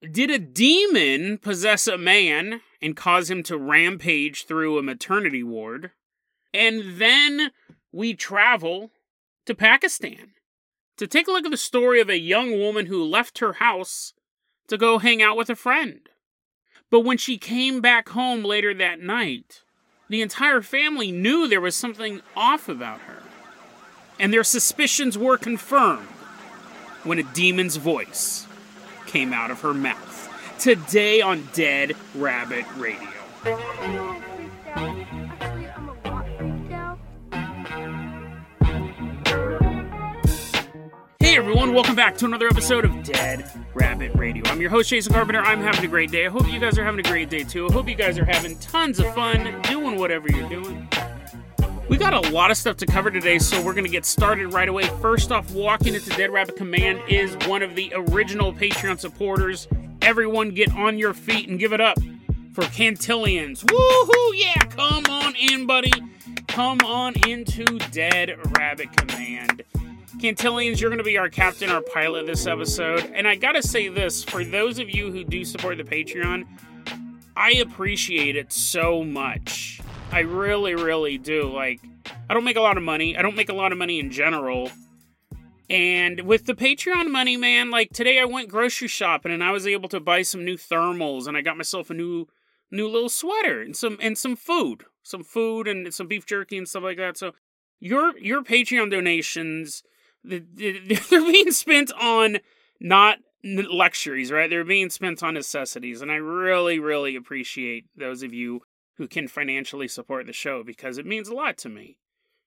Did a demon possess a man and cause him to rampage through a maternity ward? And then we travel to Pakistan to take a look at the story of a young woman who left her house to go hang out with a friend. But when she came back home later that night, the entire family knew there was something off about her. And their suspicions were confirmed when a demon's voice came out of her mouth. Today on Dead Rabbit Radio. Hey everyone, welcome back to another episode of Dead Rabbit Radio. I'm your host, Jason Carpenter. I'm having a great day. I hope you guys are having a great day too. I hope you guys are having tons of fun doing whatever you're doing. We got a lot of stuff to cover today, so we're going to get started right away. First off, walking into Dead Rabbit Command is one of the original Patreon supporters. Everyone get on your feet and give it up for Cantillions. Woohoo, yeah, come on in, buddy. Come on into Dead Rabbit Command. Cantillions, you're going to be our captain, our pilot this episode. And I got to say this, for those of you who do support the Patreon, I appreciate it so much. I really, really do. Like, I don't make a lot of money. I don't make a lot of money in general. And with the Patreon money, man, like today I went grocery shopping and I was able to buy some new thermals and I got myself a new little sweater and some food and some beef jerky and stuff like that. So your Patreon donations, they're being spent on not luxuries, right? They're being spent on necessities. And I really, really appreciate those of you who can financially support the show because it means a lot to me.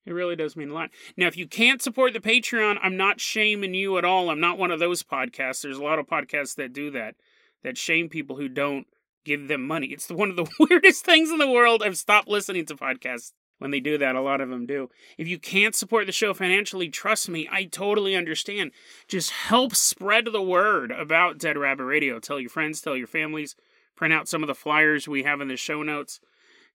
It really does mean a lot. Now, if you can't support the Patreon, I'm not shaming you at all. I'm not one of those podcasts. There's a lot of podcasts that do that, that shame people who don't give them money. It's one of the weirdest things in the world. I've stopped listening to podcasts when they do that. A lot of them do. If you can't support the show financially, trust me, I totally understand. Just help spread the word about Dead Rabbit Radio. Tell your friends, tell your families, print out some of the flyers we have in the show notes.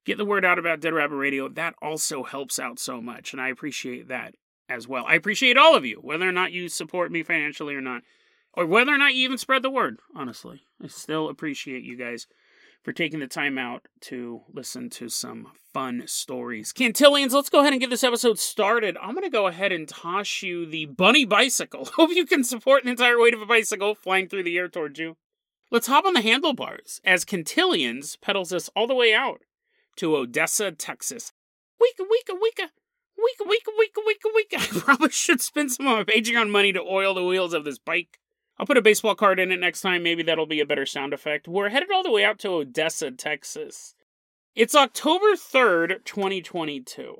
Get the word out about Dead Rabbit Radio. That also helps out so much, and I appreciate that as well. I appreciate all of you, whether or not you support me financially or not, or whether or not you even spread the word, honestly. I still appreciate you guys for taking the time out to listen to some fun stories. Cantillions, let's go ahead and get this episode started. I'm going to go ahead and toss you the bunny bicycle. Hope you can support an entire weight of a bicycle flying through the air towards you. Let's hop on the handlebars as Cantillions pedals us all the way out to Odessa, Texas. I probably should spend some of my Patreon money to oil the wheels of this bike. I'll put a baseball card in it next time. Maybe that'll be a better sound effect. We're headed all the way out to Odessa, Texas. It's October 3rd, 2022.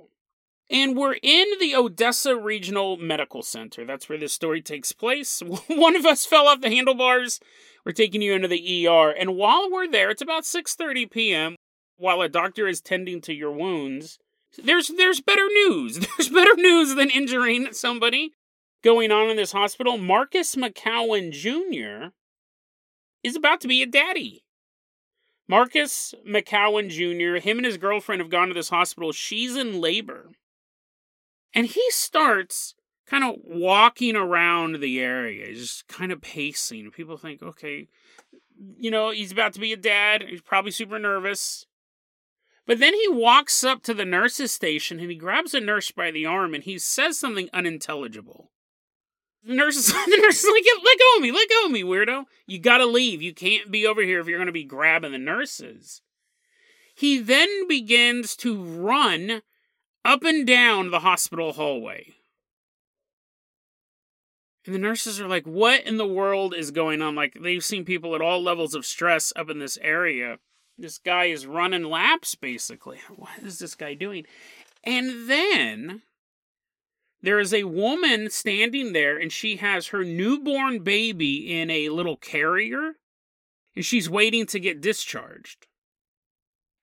And we're in the Odessa Regional Medical Center. That's where this story takes place. One of us fell off the handlebars. We're taking you into the ER. And while we're there, it's about 6:30 p.m., while a doctor is tending to your wounds, there's better news. There's better news than injuring somebody going on in this hospital. Marcus McCowan Jr. is about to be a daddy. Marcus McCowan Jr., him and his girlfriend have gone to this hospital. She's in labor. And he starts kind of walking around the area, just kind of pacing. People think, okay, you know, he's about to be a dad. He's probably super nervous. But then he walks up to the nurse's station and he grabs a nurse by the arm and he says something unintelligible. The nurse is like, let go of me, weirdo. You gotta leave. You can't be over here if you're gonna be grabbing the nurses. He then begins to run up and down the hospital hallway. And the nurses are like, what in the world is going on? Like, they've seen people at all levels of stress up in this area. This guy is running laps, basically. What is this guy doing? And then there is a woman standing there, and she has her newborn baby in a little carrier, and she's waiting to get discharged.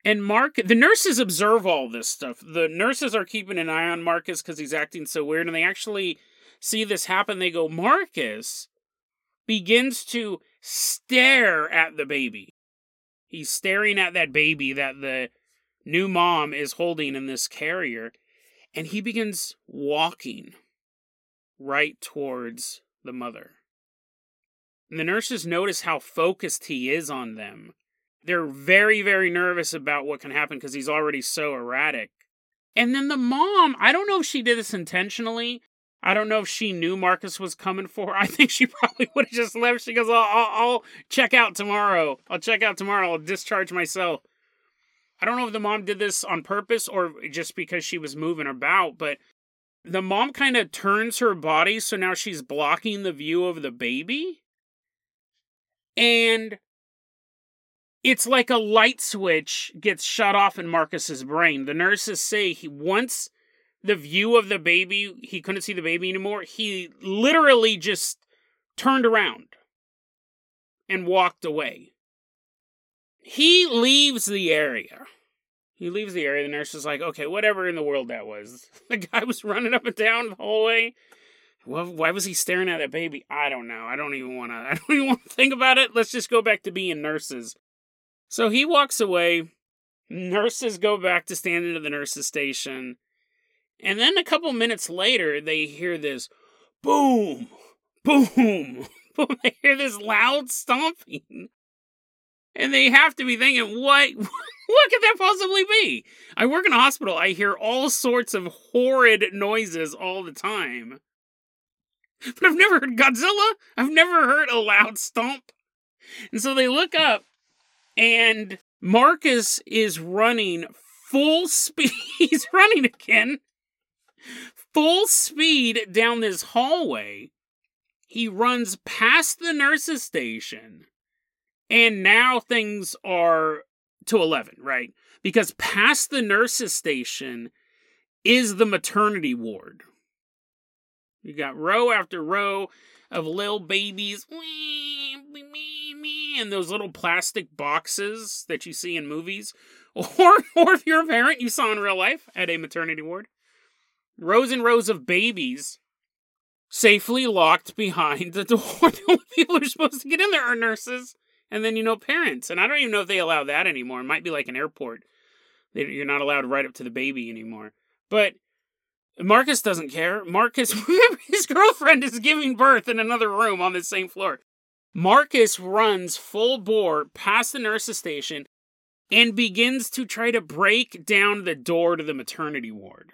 And the nurses observe all this stuff. The nurses are keeping an eye on Marcus because he's acting so weird, and they actually see this happen. They go, Marcus begins to stare at the baby. He's staring at that baby that the new mom is holding in this carrier, and he begins walking right towards the mother. And the nurses notice how focused he is on them. They're very, very nervous about what can happen because he's already so erratic. And then the mom, I don't know if she did this intentionally. I don't know if she knew Marcus was coming for her. I think she probably would have just left. She goes, I'll check out tomorrow. I'll discharge myself. I don't know if the mom did this on purpose or just because she was moving about, but the mom kind of turns her body, so now she's blocking the view of the baby. And it's like a light switch gets shut off in Marcus's brain. The nurses say once the view of the baby, he couldn't see the baby anymore. He literally just turned around and walked away. He leaves the area. The nurse is like, okay, whatever in the world that was. The guy was running up and down the whole way. Well, why was he staring at that baby? I don't know. I don't even want to think about it. Let's just go back to being nurses. So he walks away, nurses go back to standing at the nurses' station, and then a couple minutes later, they hear this boom, boom, boom. They hear this loud stomping, and they have to be thinking, what could that possibly be? I work in a hospital. I hear all sorts of horrid noises all the time, but I've never heard Godzilla. I've never heard a loud stomp. And so they look up, and Marcus is running full speed. He's running again. Full speed down this hallway. He runs past the nurse's station. And now things are to 11, right? Because past the nurse's station is the maternity ward. You got row after row of little babies. And those little plastic boxes that you see in movies, or if you're a parent, you saw in real life at a maternity ward. Rows and rows of babies safely locked behind the door. The only people who are supposed to get in there are nurses, and then, parents. And I don't even know if they allow that anymore. It might be like an airport. You're not allowed right up to the baby anymore. But Marcus doesn't care. Marcus, his girlfriend is giving birth in another room on the same floor. Marcus runs full bore past the nurse's station and begins to try to break down the door to the maternity ward.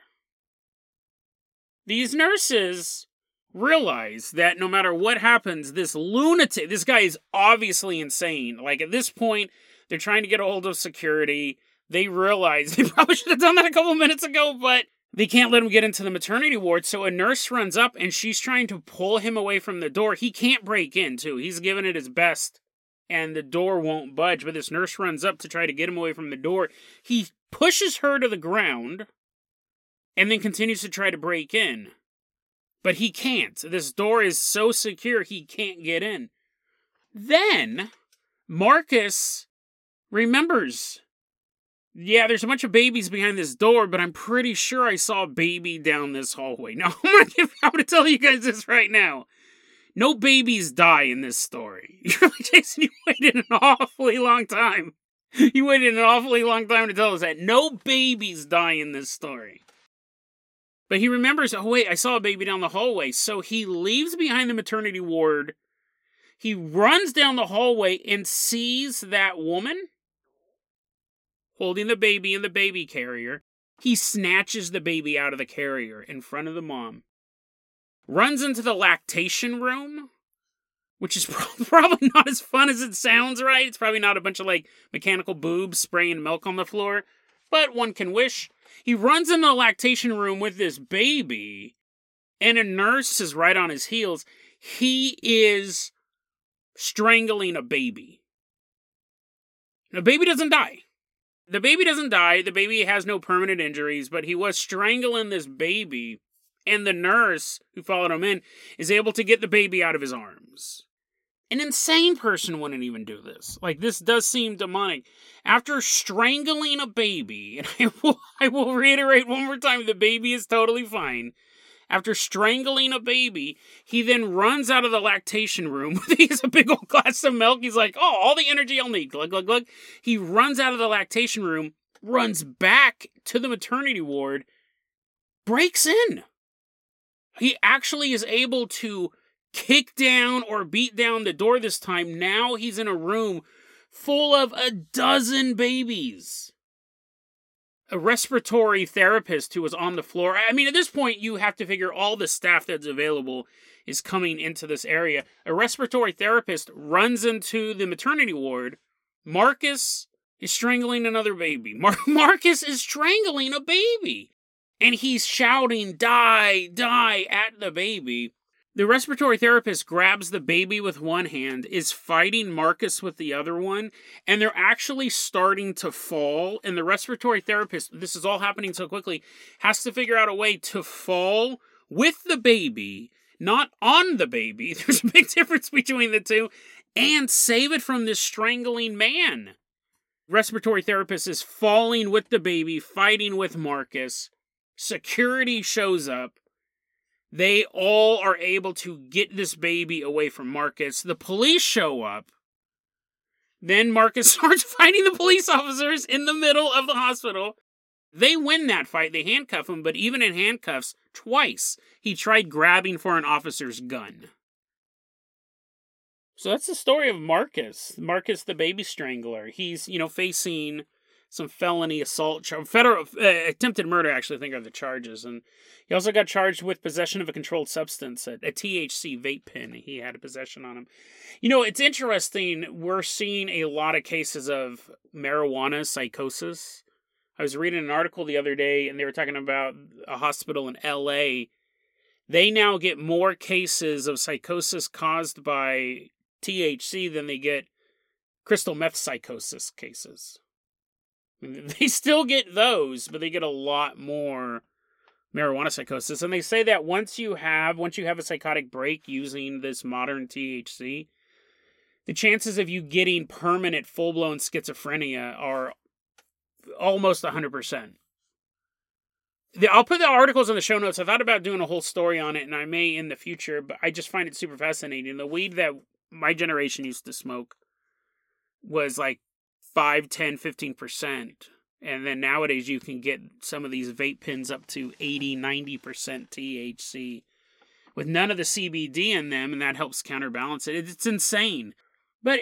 These nurses realize that no matter what happens, this lunatic, this guy is obviously insane. Like, at this point, they're trying to get a hold of security. They realize they probably should have done that a couple minutes ago, but they can't let him get into the maternity ward, so a nurse runs up, and she's trying to pull him away from the door. He can't break in, too. He's giving it his best, and the door won't budge, but this nurse runs up to try to get him away from the door. He pushes her to the ground, and then continues to try to break in. But he can't. This door is so secure, he can't get in. Then, Marcus remembers, yeah, there's a bunch of babies behind this door, but I'm pretty sure I saw a baby down this hallway. Now, I'm gonna tell you guys this right now. No babies die in this story. Jason, you waited an awfully long time. You waited an awfully long time to tell us that. No babies die in this story. But he remembers, oh wait, I saw a baby down the hallway. So he leaves behind the maternity ward. He runs down the hallway and sees that woman holding the baby in the baby carrier. He snatches the baby out of the carrier in front of the mom. Runs into the lactation room, which is probably not as fun as it sounds, right? It's probably not a bunch of, mechanical boobs spraying milk on the floor, but one can wish. He runs into the lactation room with this baby, and a nurse is right on his heels. He is strangling a baby. The baby doesn't die. The baby has no permanent injuries, but he was strangling this baby, and the nurse who followed him in is able to get the baby out of his arms. An insane person wouldn't even do this. This does seem demonic. After strangling a baby, and I will reiterate one more time, the baby is totally fine. After strangling a baby, he then runs out of the lactation room. He has a big old glass of milk. He's like, oh, all the energy I'll need. Glug, glug, glug. He runs out of the lactation room, runs back to the maternity ward, breaks in. He actually is able to kick down or beat down the door this time. Now he's in a room full of a dozen babies. A respiratory therapist who was on the floor. I mean, at this point, you have to figure all the staff that's available is coming into this area. A respiratory therapist runs into the maternity ward. Marcus is strangling another baby. Marcus is strangling a baby. And he's shouting, "Die, die," at the baby. The respiratory therapist grabs the baby with one hand, is fighting Marcus with the other one, and they're actually starting to fall. And the respiratory therapist, this is all happening so quickly, has to figure out a way to fall with the baby, not on the baby. There's a big difference between the two, and save it from this strangling man. Respiratory therapist is falling with the baby, fighting with Marcus. Security shows up. They all are able to get this baby away from Marcus. The police show up. Then Marcus starts fighting the police officers in the middle of the hospital. They win that fight. They handcuff him, but even in handcuffs, twice, he tried grabbing for an officer's gun. So that's the story of Marcus. Marcus, the baby strangler. He's, facing some felony assault, attempted murder, actually, I think, are the charges. And he also got charged with possession of a controlled substance, a THC vape pen. He had a possession on him. It's interesting. We're seeing a lot of cases of marijuana psychosis. I was reading an article the other day, and they were talking about a hospital in LA. They now get more cases of psychosis caused by THC than they get crystal meth psychosis cases. They still get those, but they get a lot more marijuana psychosis. And they say that once you have a psychotic break using this modern THC, the chances of you getting permanent full-blown schizophrenia are almost 100%. I'll put the articles in the show notes. I thought about doing a whole story on it, and I may in the future, but I just find it super fascinating. The weed that my generation used to smoke was like 5, 10, 15%. And then nowadays you can get some of these vape pens up to 80, 90% THC with none of the CBD in them, and that helps counterbalance it. It's insane. But,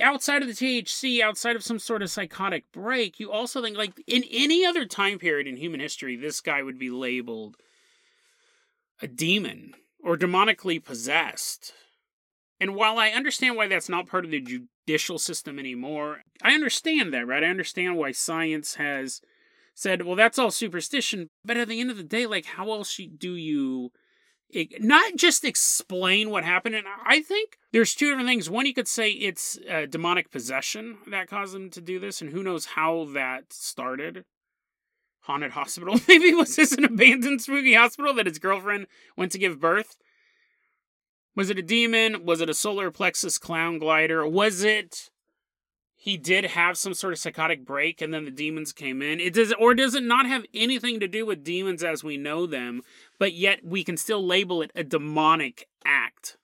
outside of the THC, outside of some sort of psychotic break, you also think, like, in any other time period in human history, this guy would be labeled a demon or demonically possessed. And while I understand why that's not part of the judicial system anymore, I understand that, right? I understand why science has said, well, that's all superstition. But at the end of the day, like, how else do you not just explain what happened? And I think there's two different things. One, you could say it's demonic possession that caused them to do this, and who knows how that started. Haunted hospital. Maybe it was just an abandoned spooky hospital that his girlfriend went to give birth. Was it a demon? Was it a solar plexus clown glider? Was it he did have some sort of psychotic break and then the demons came in? Does it not have anything to do with demons as we know them, but yet we can still label it a demonic act?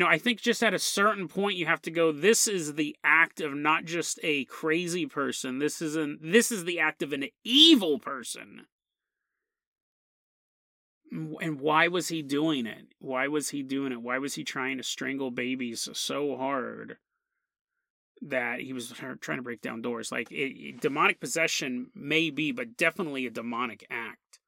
I think just at a certain point you have to go, this is the act of not just a crazy person. This is the act of an evil person. And why was he doing it? Why was he trying to strangle babies so hard that he was trying to break down doors? Like, demonic possession may be, but definitely a demonic act.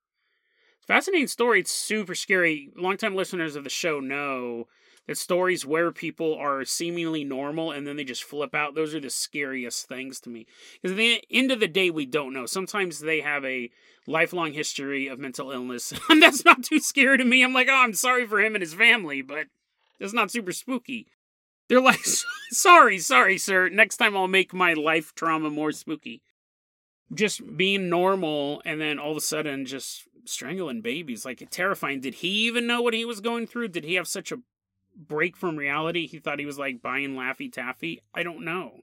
Fascinating story. It's super scary. Longtime listeners of the show know that stories where people are seemingly normal and then they just flip out, those are the scariest things to me. Because at the end of the day, we don't know. Sometimes they have a lifelong history of mental illness, and that's not too scary to me. I'm like, I'm sorry for him and his family, but that's not super spooky. They're like, sorry, sir. Next time I'll make my life trauma more spooky. Just being normal and then all of a sudden just strangling babies, like, terrifying. Did he even know what he was going through? Did he have such a break from reality he thought he was like buying Laffy Taffy? I don't know,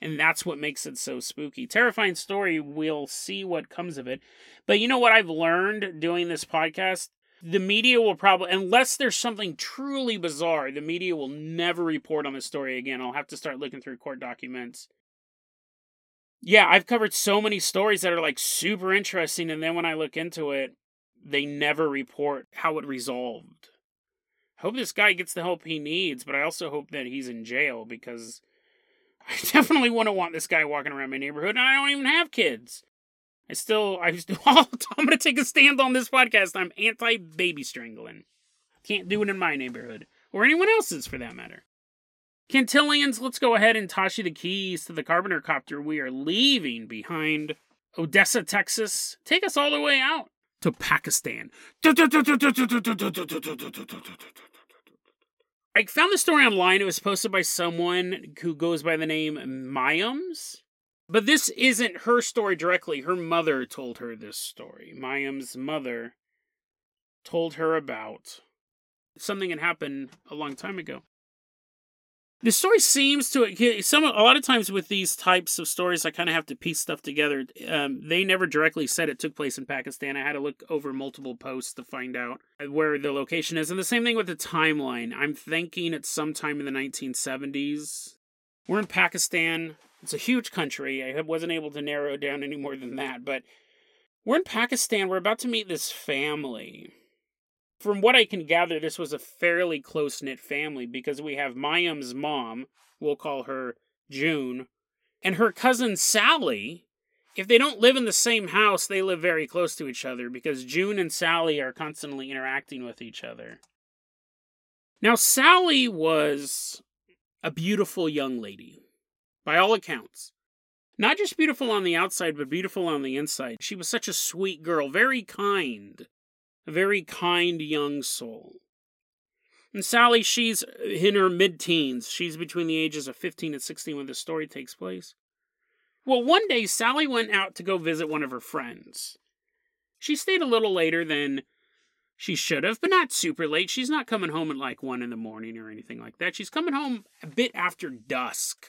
and that's what makes it so spooky. Terrifying story. We'll see what comes of it. But you know what I've learned doing this podcast? The media will probably, unless there's something truly bizarre, the media will never report on this story again. I'll have to start looking through court documents. Yeah, I've covered so many stories that are like super interesting, and then when I look into it, they never report how it resolved. hope this guy gets the help he needs, but I also hope that he's in jail, because I definitely wouldn't want this guy walking around my neighborhood, and I don't even have kids. I'm gonna take a stand on this podcast. I'm anti-baby strangling. Can't do it in my neighborhood. Or anyone else's, for that matter. Cantillions, let's go ahead and toss you the keys to the Carpenter Copter. We are leaving behind Odessa, Texas. Take us all the way out to Pakistan. I found this story online. It was posted by someone who goes by the name Mayams. But this isn't her story directly. Her mother told her this story. Mayam's mother told her about something that happened a long time ago. This story seems to... a lot of times with these types of stories, I kind of have to piece stuff together. They never directly said it took place in Pakistan. I had to look over multiple posts to find out where the location is. And the same thing with the timeline. I'm thinking it's sometime in the 1970s. We're in Pakistan. It's a huge country. I wasn't able to narrow down any more than that. But we're in Pakistan. We're about to meet this family. From what I can gather, this was a fairly close-knit family, because we have Mayam's mom, we'll call her June, and her cousin Sally. If they don't live in the same house, they live very close to each other, because June and Sally are constantly interacting with each other. Now, Sally was a beautiful young lady, by all accounts. Not just beautiful on the outside, but beautiful on the inside. She was such a sweet girl, very kind. A very kind young soul. And Sally, she's in her mid-teens. She's between the ages of 15 and 16 when the story takes place. Well, one day, Sally went out to go visit one of her friends. She stayed a little later than she should have, but not super late. She's not coming home at like 1 in the morning or anything like that. She's coming home a bit after dusk.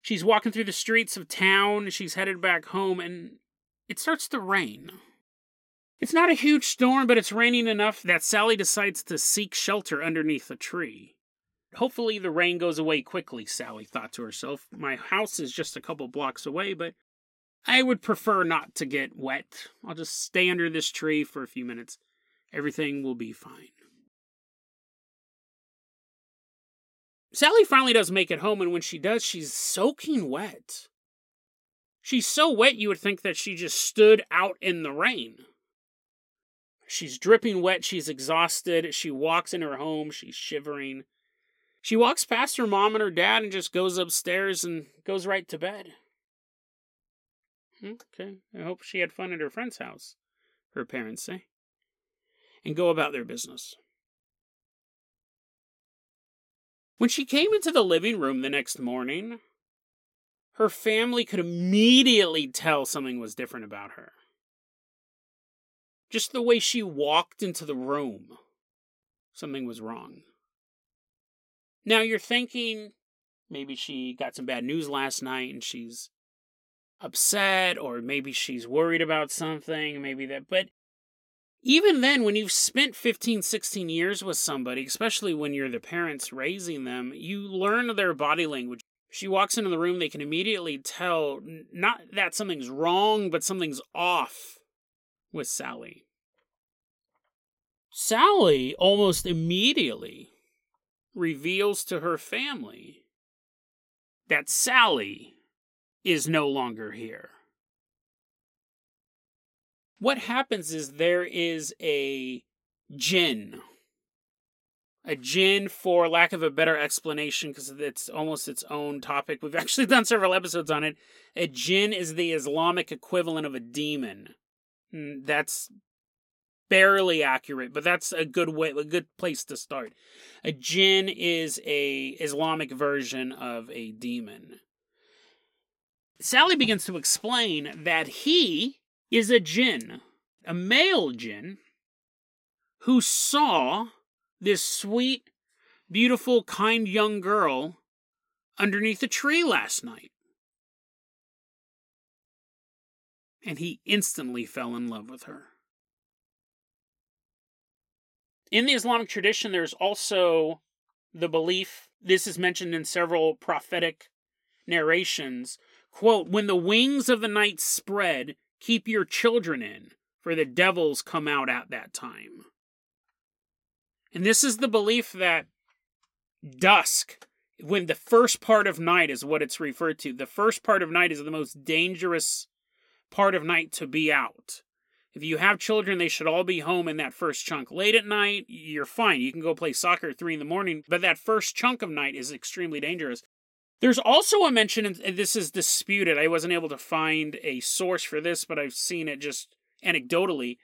She's walking through the streets of town. She's headed back home, and it starts to rain. It's not a huge storm, but it's raining enough that Sally decides to seek shelter underneath a tree. Hopefully the rain goes away quickly, Sally thought to herself. My house is just a couple blocks away, but I would prefer not to get wet. I'll just stay under this tree for a few minutes. Everything will be fine. Sally finally does make it home, and when she does, she's soaking wet. She's so wet you would think that she just stood out in the rain. She's dripping wet, she's exhausted, she walks in her home, she's shivering. She walks past her mom and her dad and just goes upstairs and goes right to bed. Okay, I hope she had fun at her friend's house, her parents say, and go about their business. When she came into the living room the next morning, her family could immediately tell something was different about her. Just the way she walked into the room, something was wrong. Now you're thinking, maybe she got some bad news last night and she's upset, or maybe she's worried about something, maybe that. But even then, when you've spent 15, 16 years with somebody, especially when you're the parents raising them, you learn their body language. She walks into the room, they can immediately tell, not that something's wrong, but something's off with Sally. Sally almost immediately reveals to her family that Sally is no longer here. What happens is there is a djinn, for lack of a better explanation, because it's almost its own topic. We've actually done several episodes on it. A djinn is the Islamic equivalent of a demon. That's barely accurate, but that's a good place to start. A jinn is an Islamic version of a demon. Sally begins to explain that he is a jinn, a male jinn, who saw this sweet, beautiful, kind young girl underneath a tree last night. And he instantly fell in love with her. In the Islamic tradition, there's also the belief, this is mentioned in several prophetic narrations, quote, "When the wings of the night spread, keep your children in, for the devils come out at that time." And this is the belief that dusk, when the first part of night is what it's referred to, the first part of night is the most dangerous part of night to be out. If you have children, they should all be home in that first chunk. Late at night, you're fine. You can go play soccer at 3 in the morning, but that first chunk of night is extremely dangerous. There's also a mention, and this is disputed. I wasn't able to find a source for this, but I've seen it just anecdotally,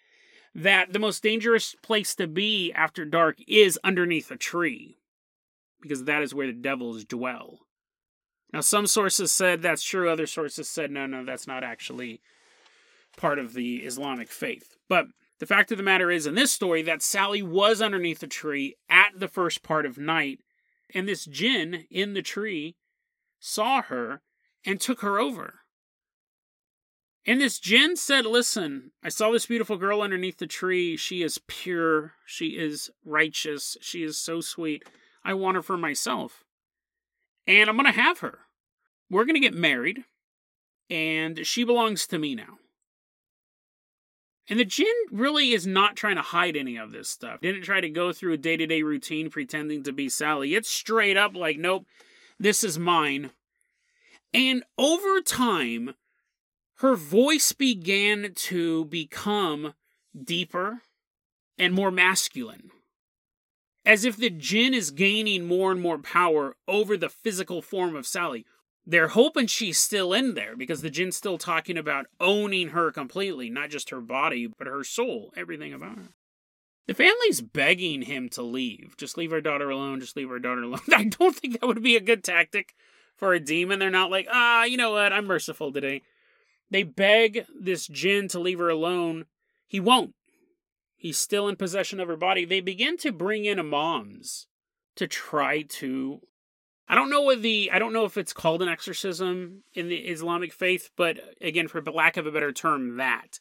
that the most dangerous place to be after dark is underneath a tree, because that is where the devils dwell. Now, some sources said that's true. Other sources said, no, that's not actually part of the Islamic faith. But the fact of the matter is, in this story, that Sally was underneath the tree at the first part of night, and this jinn in the tree saw her and took her over. And this jinn said, listen, I saw this beautiful girl underneath the tree. She is pure. She is righteous. She is so sweet. I want her for myself. And I'm going to have her. We're going to get married. And she belongs to me now. And the jinn really is not trying to hide any of this stuff. Didn't try to go through a day-to-day routine pretending to be Sally. It's straight up like, nope, this is mine. And over time, her voice began to become deeper and more masculine, as if the jinn is gaining more and more power over the physical form of Sally. They're hoping she's still in there, because the jinn's still talking about owning her completely, not just her body, but her soul, everything about her. The family's begging him to leave. Just leave our daughter alone, just leave our daughter alone. I don't think that would be a good tactic for a demon. They're not like, you know what, I'm merciful today. They beg this jinn to leave her alone. He won't. He's still in possession of her body. They begin to bring in imams to try to... I don't know if it's called an exorcism in the Islamic faith, but again, for lack of a better term, that.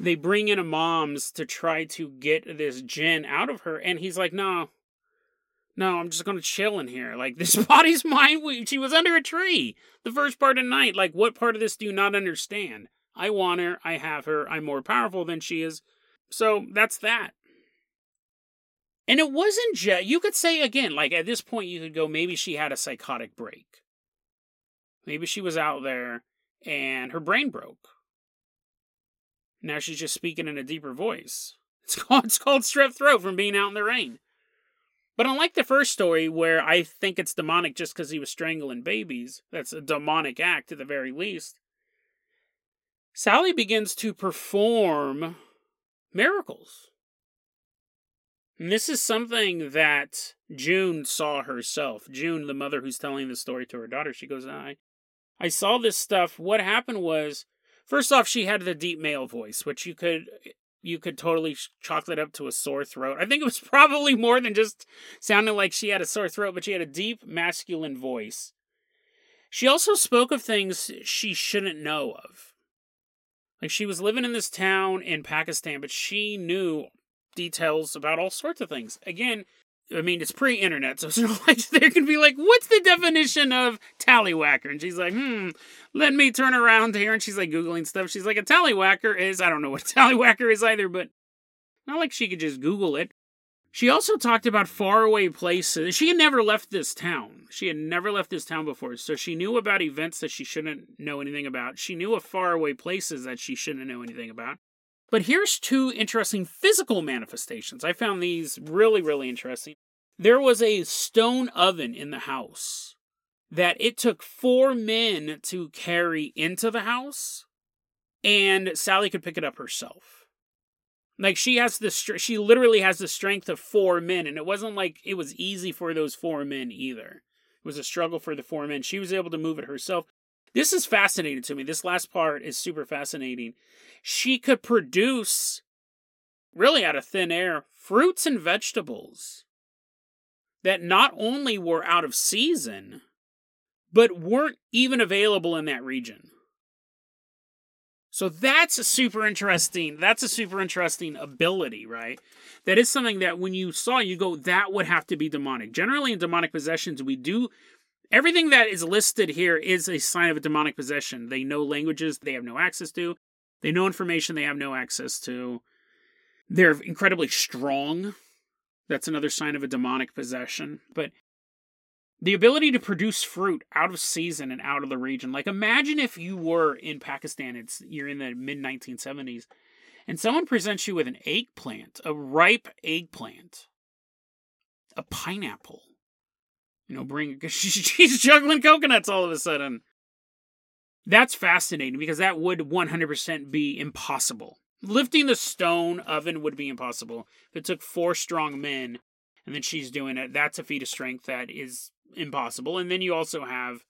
They bring in imams to try to get this jinn out of her, and he's like, no, I'm just going to chill in here. Like, this body's mine. She was under a tree the first part of the night. Like, what part of this do you not understand? I want her. I have her. I'm more powerful than she is. So that's that. And it wasn't just, you could say again, like at this point you could go, maybe she had a psychotic break. Maybe she was out there and her brain broke. Now she's just speaking in a deeper voice. It's called strep throat from being out in the rain. But unlike the first story, where I think it's demonic just because he was strangling babies, that's a demonic act at the very least, Sally begins to perform miracles. And this is something that June saw herself. June, the mother who's telling the story to her daughter, she goes, I saw this stuff. What happened was, first off, she had the deep male voice, which you could totally chalk that up to a sore throat. I think it was probably more than just sounding like she had a sore throat, but she had a deep masculine voice. She also spoke of things she shouldn't know of. Like, she was living in this town in Pakistan, but she knew details about all sorts of things. Again, I mean, it's pre-internet, so it's not like there can be like, what's the definition of tallywhacker? And she's like, let me turn around here. And she's like Googling stuff. She's like, a tallywhacker is, I don't know what a tallywhacker is either, but not like she could just Google it. She also talked about faraway places. She had never left this town. She had never left this town before, so she knew about events that she shouldn't know anything about. She knew of faraway places that she shouldn't know anything about. But here's two interesting physical manifestations. I found these really, really interesting. There was a stone oven in the house that it took 4 men to carry into the house, and Sally could pick it up herself. Like, she literally has the strength of 4 men, and it wasn't like it was easy for those 4 men either. It was a struggle for the 4 men. She was able to move it herself. This is fascinating to me. This last part is super fascinating. She could produce, really out of thin air, fruits and vegetables that not only were out of season, but weren't even available in that region. So that's super interesting. That's a super interesting ability, right? That is something that when you saw, you go, that would have to be demonic. Generally, in demonic possessions, everything that is listed here is a sign of a demonic possession. They know languages they have no access to. They know information they have no access to. They're incredibly strong. That's another sign of a demonic possession. But the ability to produce fruit out of season and out of the region. Like, imagine if you were in Pakistan, you're in the mid-1970s, and someone presents you with an eggplant, a ripe eggplant, a pineapple. You know, she's juggling coconuts all of a sudden. That's fascinating, because that would 100% be impossible. Lifting the stone oven would be impossible. If it took 4 strong men, and then she's doing it, that's a feat of strength that is impossible. And then you also have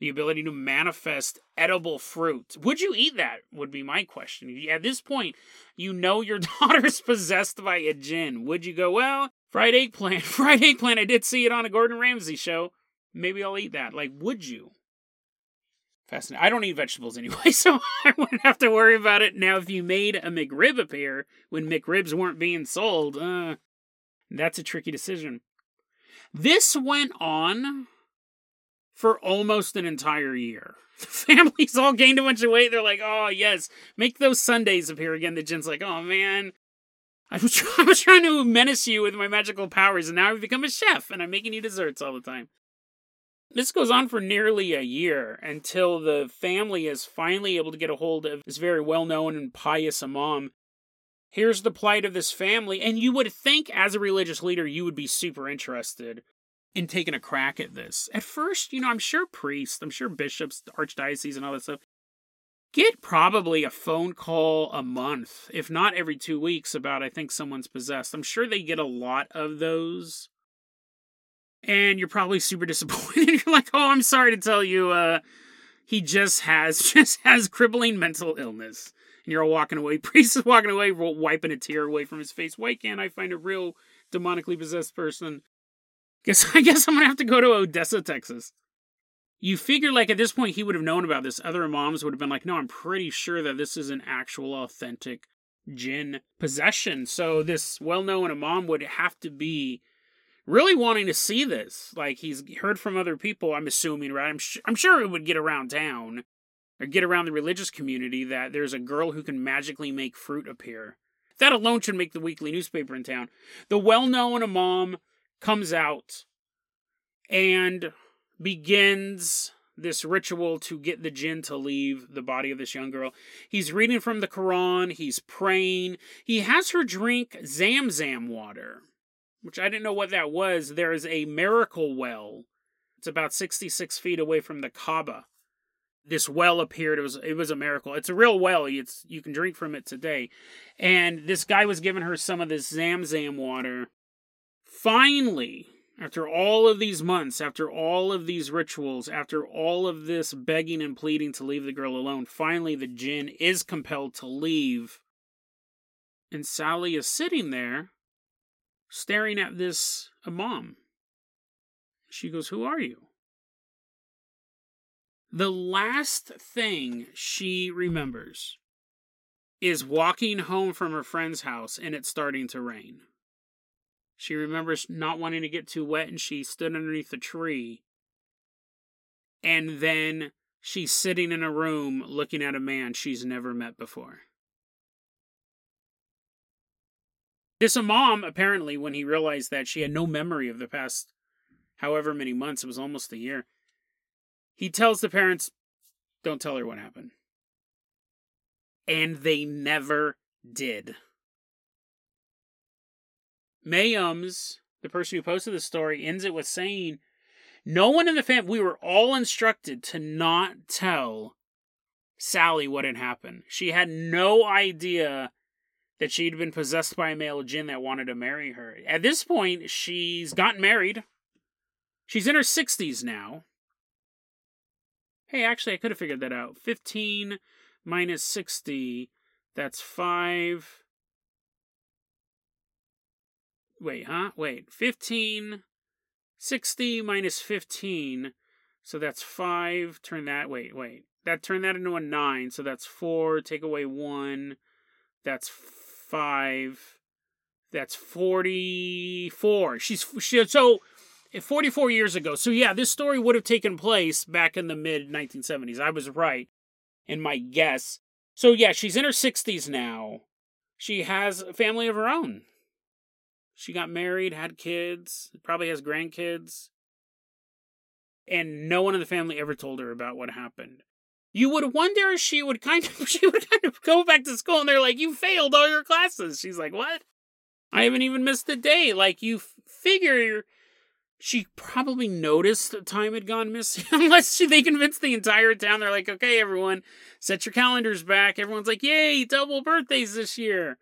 the ability to manifest edible fruit. Would you eat that, would be my question. At this point, you know your daughter's possessed by a jinn. Would you go, well, fried eggplant, I did see it on a Gordon Ramsay show. Maybe I'll eat that. Like, would you? Fascinating. I don't eat vegetables anyway, so I wouldn't have to worry about it. Now, if you made a McRib appear when McRibs weren't being sold, that's a tricky decision. This went on for almost an entire year. The families all gained a bunch of weight. They're like, oh, yes, make those Sundays appear again. The jinn's like, oh, man, I was trying to menace you with my magical powers, and now I've become a chef, and I'm making you desserts all the time. This goes on for nearly a year until the family is finally able to get a hold of this very well-known and pious imam. Here's the plight of this family, and you would think as a religious leader you would be super interested in taking a crack at this. At first, you know, I'm sure priests, I'm sure bishops, archdioceses, and all that stuff get probably a phone call a month, if not every 2 weeks, about I think someone's possessed. I'm sure they get a lot of those. And you're probably super disappointed. You're like, oh, I'm sorry to tell you, he just has crippling mental illness. And you're all walking away. Priest is walking away, wiping a tear away from his face. Why can't I find a real demonically possessed person? I guess I'm going to have to go to Odessa, Texas. You figure, like, at this point, he would have known about this. Other imams would have been like, no, I'm pretty sure that this is an actual, authentic jinn possession. So this well-known imam would have to be really wanting to see this. Like, he's heard from other people, I'm assuming, right? I'm sure it would get around town or get around the religious community that there's a girl who can magically make fruit appear. That alone should make the weekly newspaper in town. The well-known imam comes out and begins this ritual to get the jinn to leave the body of this young girl. He's reading from the Quran. He's praying. He has her drink Zamzam water, which I didn't know what that was. There is a miracle well. It's about 66 feet away from the Kaaba. This well appeared. It was a miracle. It's a real well. You can drink from it today. And this guy was giving her some of this Zamzam water. Finally, after all of these months, after all of these rituals, after all of this begging and pleading to leave the girl alone, finally the jinn is compelled to leave. And Sally is sitting there, staring at this imam. She goes, who are you? The last thing she remembers is walking home from her friend's house and it's starting to rain. She remembers not wanting to get too wet and she stood underneath a tree. And then she's sitting in a room looking at a man she's never met before. This imam, apparently, when he realized that she had no memory of the past however many months, it was almost a year, he tells the parents, don't tell her what happened. And they never did. Mayams, the person who posted the story, ends it with saying, no one in the family, we were all instructed to not tell Sally what had happened. She had no idea that she'd been possessed by a male jinn that wanted to marry her. At this point, she's gotten married. She's in her 60s now. Hey, actually, I could have figured that out. 15 minus 60, that's 5. Wait, huh? Wait, 15, 60 minus 15, so that's 5. Turn that, wait. That turned that into a 9, so that's 4. Take away 1, that's 5, that's 44. So 44 years ago. So yeah, this story would have taken place back in the mid-1970s. I was right in my guess. So yeah, she's in her 60s now. She has a family of her own. She got married, had kids, probably has grandkids. And no one in the family ever told her about what happened. You would wonder if she would kind of go back to school and they're like, you failed all your classes. She's like, what? I haven't even missed a day. Like, you figure she probably noticed the time had gone missing. Unless they convinced the entire town. They're like, okay, everyone, set your calendars back. Everyone's like, yay, double birthdays this year.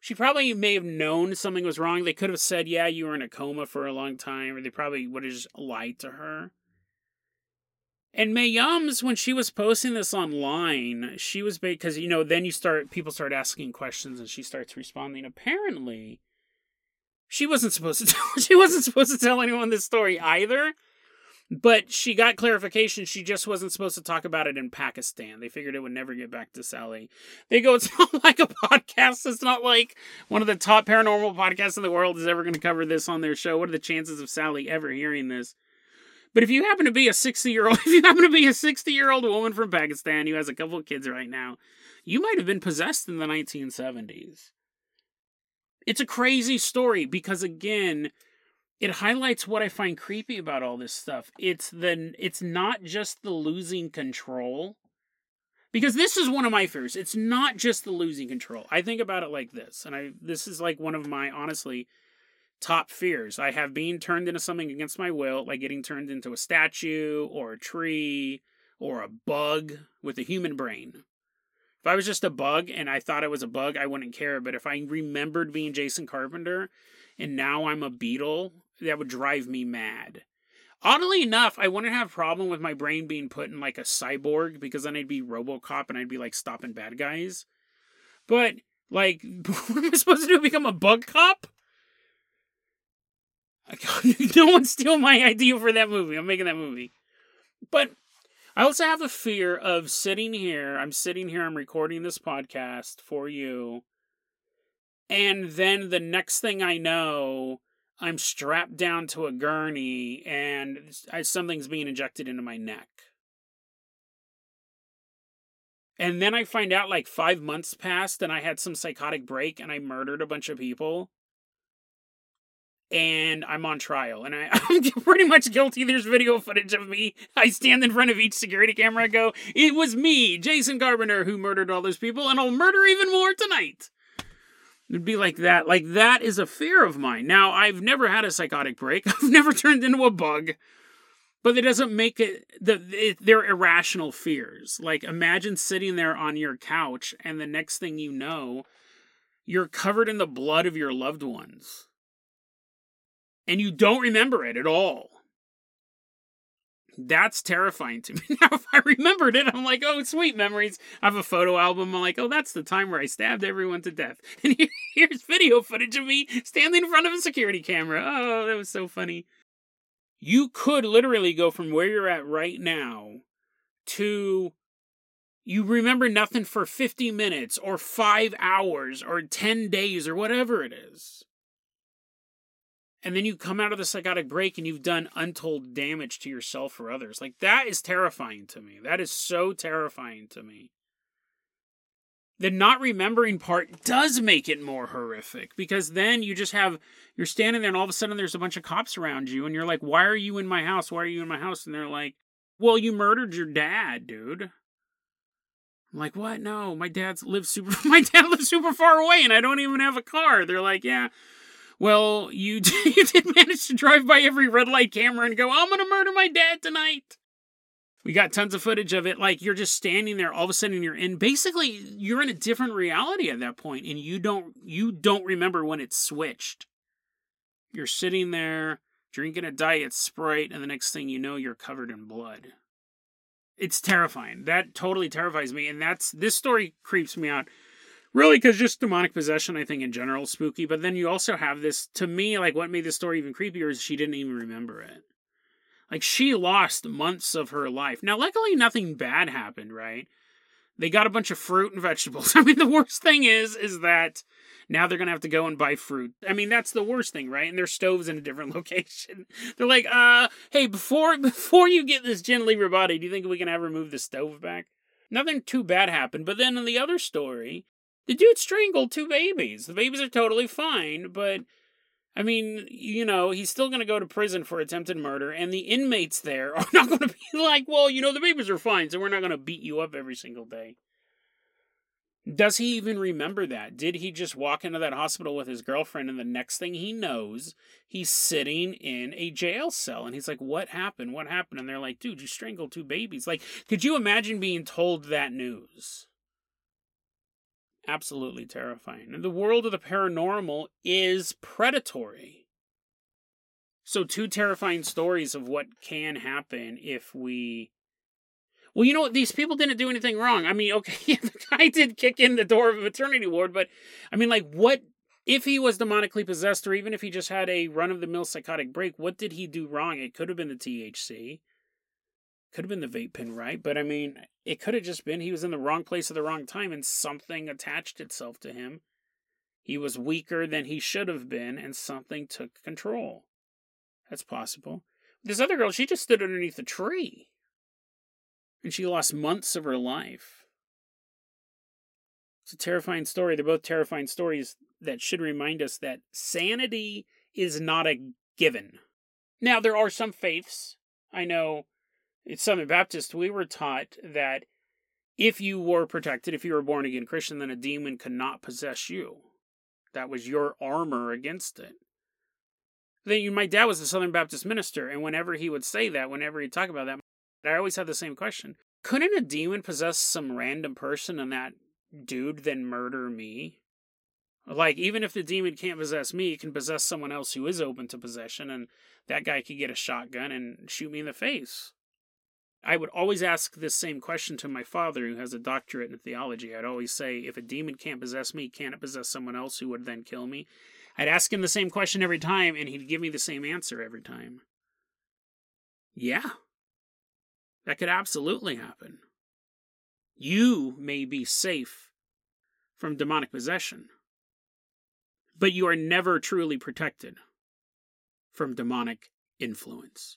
She probably may have known something was wrong. They could have said, yeah, you were in a coma for a long time. Or they probably would have just lied to her. And Mayams, when she was posting this online, she was, because, you know, then people start asking questions and she starts responding. Apparently, she wasn't supposed to tell anyone this story either, but she got clarification. She just wasn't supposed to talk about it in Pakistan. They figured it would never get back to Sally. They go, it's not like a podcast. It's not like one of the top paranormal podcasts in the world is ever going to cover this on their show. What are the chances of Sally ever hearing this? But if you happen to be a 60-year-old woman from Pakistan who has a couple of kids right now, you might have been possessed in the 1970s. It's a crazy story because, again, it highlights what I find creepy about all this stuff. It's not just the losing control, because this is one of my fears. It's not just the losing control. I think about it like this, and this is like one of my, honestly, top fears. I have being turned into something against my will, like getting turned into a statue or a tree or a bug with a human brain. If I was just a bug and I thought I was a bug, I wouldn't care. But if I remembered being Jason Carpenter and now I'm a beetle, that would drive me mad. Oddly enough, I wouldn't have a problem with my brain being put in like a cyborg, because then I'd be RoboCop and I'd be like stopping bad guys. But like, what am I supposed to do? Become a bug cop? No one steal my idea for that movie. I'm making that movie. But I also have the fear of sitting here. I'm sitting here. I'm recording this podcast for you. And then the next thing I know, I'm strapped down to a gurney and something's being injected into my neck. And then I find out like 5 months passed and I had some psychotic break and I murdered a bunch of people. And I'm on trial, and I'm pretty much guilty. There's video footage of me. I stand in front of each security camera. I go, it was me, Jason Carpenter, who murdered all those people, and I'll murder even more tonight. It'd be like that. Like, that is a fear of mine. Now, I've never had a psychotic break. I've never turned into a bug. But it doesn't make it... they're irrational fears. Like, imagine sitting there on your couch, and the next thing you know, you're covered in the blood of your loved ones. And you don't remember it at all. That's terrifying to me. Now, if I remembered it, I'm like, oh, sweet memories. I have a photo album. I'm like, oh, that's the time where I stabbed everyone to death. And here's video footage of me standing in front of a security camera. Oh, that was so funny. You could literally go from where you're at right now to... you remember nothing for 50 minutes or 5 hours or 10 days or whatever it is. And then you come out of the psychotic break and you've done untold damage to yourself or others. Like, that is terrifying to me. That is so terrifying to me. The not remembering part does make it more horrific, because then you're standing there and all of a sudden there's a bunch of cops around you and you're like, why are you in my house? Why are you in my house? And they're like, well, you murdered your dad, dude. I'm like, what? No, my dad lives super far away and I don't even have a car. They're like, yeah. Well, you did manage to drive by every red light camera and go, I'm going to murder my dad tonight. We got tons of footage of it. Like, you're just standing there. All of a sudden, you're in a different reality at that point, and you don't remember when it switched. You're sitting there drinking a Diet Sprite, and the next thing you know, you're covered in blood. It's terrifying. That totally terrifies me, and this story creeps me out. Really, because just demonic possession, I think, in general, is spooky. But then you also have this, to me, like, what made this story even creepier is she didn't even remember it. Like, she lost months of her life. Now, luckily, nothing bad happened, right? They got a bunch of fruit and vegetables. I mean, the worst thing is that now they're going to have to go and buy fruit. I mean, that's the worst thing, right? And their stove's in a different location. They're like, hey, before you get this gin, leave your body. Do you think we can ever move the stove back? Nothing too bad happened. But then in the other story... The dude strangled two babies. The babies are totally fine, but, I mean, you know, he's still going to go to prison for attempted murder, and the inmates there are not going to be like, well, you know, the babies are fine, so we're not going to beat you up every single day. Does he even remember that? Did he just walk into that hospital with his girlfriend, and the next thing he knows, he's sitting in a jail cell, and he's like, what happened? What happened? And they're like, dude, you strangled two babies. Like, could you imagine being told that news? Absolutely terrifying. And the world of the paranormal is predatory. So two terrifying stories of what can happen if we... Well, you know what? These people didn't do anything wrong. I mean, okay, the guy did kick in the door of a maternity ward, but I mean, like, what... If he was demonically possessed, or even if he just had a run-of-the-mill psychotic break, what did he do wrong? It could have been the THC. Could have been the vape pen, right? But I mean, it could have just been he was in the wrong place at the wrong time and something attached itself to him. He was weaker than he should have been and something took control. That's possible. This other girl, she just stood underneath a tree. And she lost months of her life. It's a terrifying story. They're both terrifying stories that should remind us that sanity is not a given. Now, there are some faiths. I know... At Southern Baptist, we were taught that if you were protected, if you were born again Christian, then a demon could not possess you. That was your armor against it. Then my dad was a Southern Baptist minister, and whenever he would say that, whenever he'd talk about that, I always had the same question. Couldn't a demon possess some random person and that dude then murder me? Like, even if the demon can't possess me, it can possess someone else who is open to possession, and that guy could get a shotgun and shoot me in the face. I would always ask this same question to my father, who has a doctorate in theology. I'd always say, if a demon can't possess me, can it possess someone else who would then kill me? I'd ask him the same question every time, and he'd give me the same answer every time. Yeah. That could absolutely happen. You may be safe from demonic possession, but you are never truly protected from demonic influence.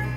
day.